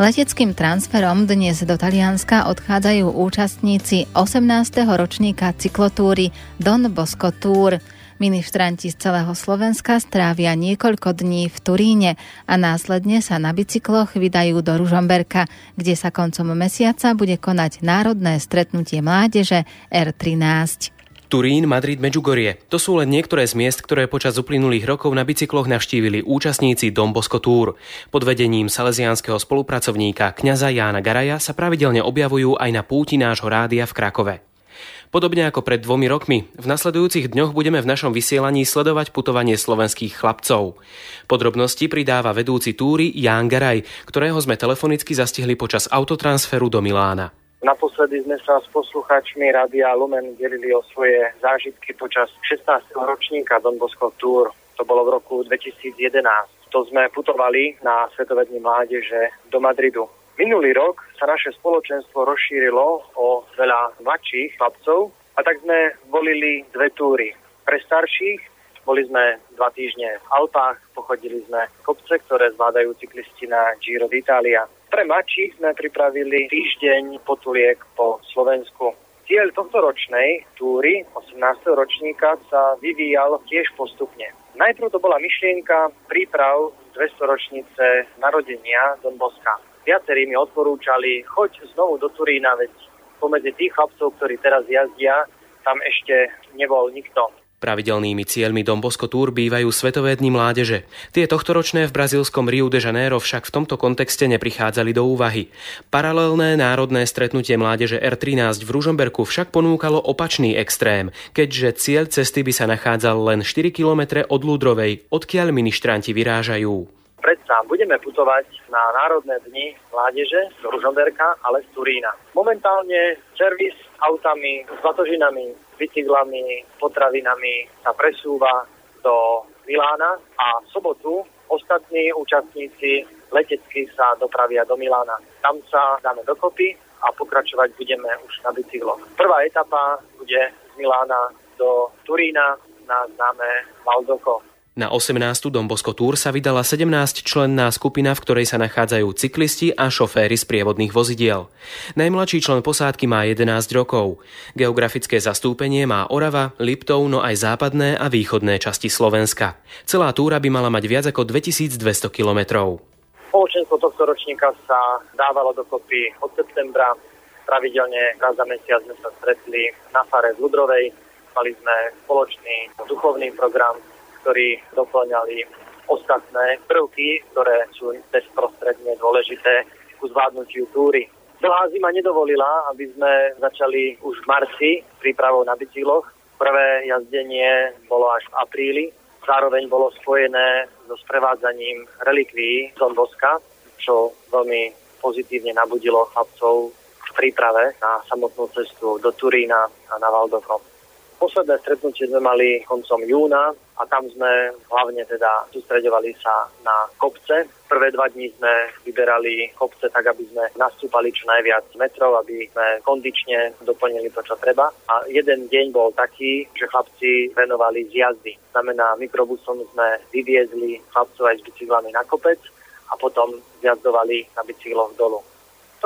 Leteckým transferom dnes do Talianska odchádzajú účastníci 18. ročníka cyklotúry Don Bosco Tour. Ministranti z celého Slovenska strávia niekoľko dní v Turíne a následne sa na bicykloch vydajú do Ružomberka, kde sa koncom mesiaca bude konať národné stretnutie mládeže R13. Turín, Madrid, Medjugorje. To sú len niektoré z miest, ktoré počas uplynulých rokov na bicykloch navštívili účastníci Don Bosco Tour. Pod vedením salesiánskeho spolupracovníka kňaza Jána Garaja sa pravidelne objavujú aj na púti nášho rádia v Krakove. Podobne ako pred 2 rokmi, v nasledujúcich dňoch budeme v našom vysielaní sledovať putovanie slovenských chlapcov. Podrobnosti pridáva vedúci túry Ján Garaj, ktorého sme telefonicky zastihli počas autotransferu do Milána. Naposledy sme sa s poslucháčmi Rádia Lumen delili o svoje zážitky počas 16. ročníka Don Bosco Tour. To bolo v roku 2011. To sme putovali na Svetové dni mládeže do Madridu. Minulý rok sa naše spoločenstvo rozšírilo o veľa mladších chlapcov a tak sme volili 2 túry. Pre starších boli sme 2 týždne v Alpách, pochodili sme kopce, ktoré zvládajú cyklisti na Giro d'Italia. Pre mladších sme pripravili týždeň potuliek po Slovensku. Cieľ tohto ročnej túry 18. ročníka sa vyvíjal tiež postupne. Najprv to bola myšlienka príprav 200 ročnice narodenia Don Bosca. Viacerí mi odporúčali, choď znovu do Turína, veď pomedzi tých chlapcov, ktorí teraz jazdia, tam ešte nebol nikto. Pravidelnými cieľmi Don Bosco Tour bývajú Svetové dni mládeže. Tie tohtoročné v brazílskom Riu de Janeiro však v tomto kontexte neprichádzali do úvahy. Paralelné národné stretnutie mládeže R13 v Ružomberku však ponúkalo opačný extrém, keďže cieľ cesty by sa nachádzal len 4 kilometre od Lúdrovej, odkiaľ ministranti vyrážajú. Predsa budeme putovať na národné dni mládeže z Ružomberka, ale z Turína. Momentálne servis autami, s batožinami, bicyklami, potravinami sa presúva do Milána a v sobotu ostatní účastníci letecky sa dopravia do Milána. Tam sa dáme dokopy a pokračovať budeme už na bicykloch. Prvá etapa bude z Milána do Turína na známe Valdocco. Na 18. Don Bosco Tour sa vydala 17-členná skupina, v ktorej sa nachádzajú cyklisti a šoféry z prievodných vozidiel. Najmladší člen posádky má 11 rokov. Geografické zastúpenie má Orava, Liptov, no aj západné a východné časti Slovenska. Celá túra by mala mať viac ako 2200 kilometrov. Spoločenstvo tohto ročníka sa dávalo dokopy od septembra. Pravidelne raz za mesiac sme sa stretli na fare v Lúdrovej. Mali sme spoločný duchovný program, ktorí doplňali ostatné prvky, ktoré sú bezprostredne dôležité ku zvládnutiu túry. Celá zima nedovolila, aby sme začali už v marci prípravou na bicykloch. Prvé jazdenie bolo až v apríli. Zároveň bolo spojené so sprevádzaním relikvií Don Bosca, čo veľmi pozitívne nabudilo chlapcov v príprave na samotnú cestu do Turína a na Valdocco. Posledné stretnutie sme mali koncom júna a tam sme hlavne teda sústreďovali sa na kopce. Prvé 2 dni sme vyberali kopce tak, aby sme nastúpali čo najviac metrov, aby sme kondične doplnili to, čo treba. A jeden deň bol taký, že chlapci venovali zjazdy. Znamená, mikrobusom sme vyviezli chlapcov aj s bicyklami na kopec a potom zjazdovali na bicykloch dolu.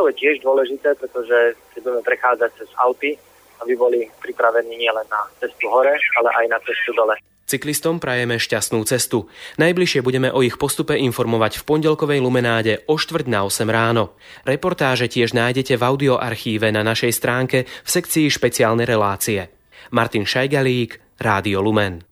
To je tiež dôležité, pretože keď budeme prechádzať cez Alpy, aby boli pripravení nielen na cestu hore, ale aj na cestu dole. Cyklistom prajeme šťastnú cestu. Najbližšie budeme o ich postupe informovať v pondelkovej Lumenáde o 7:45 ráno. Reportáže tiež nájdete v audioarchíve na našej stránke v sekcii špeciálne relácie. Martin Šajgalík, Rádio Lumen.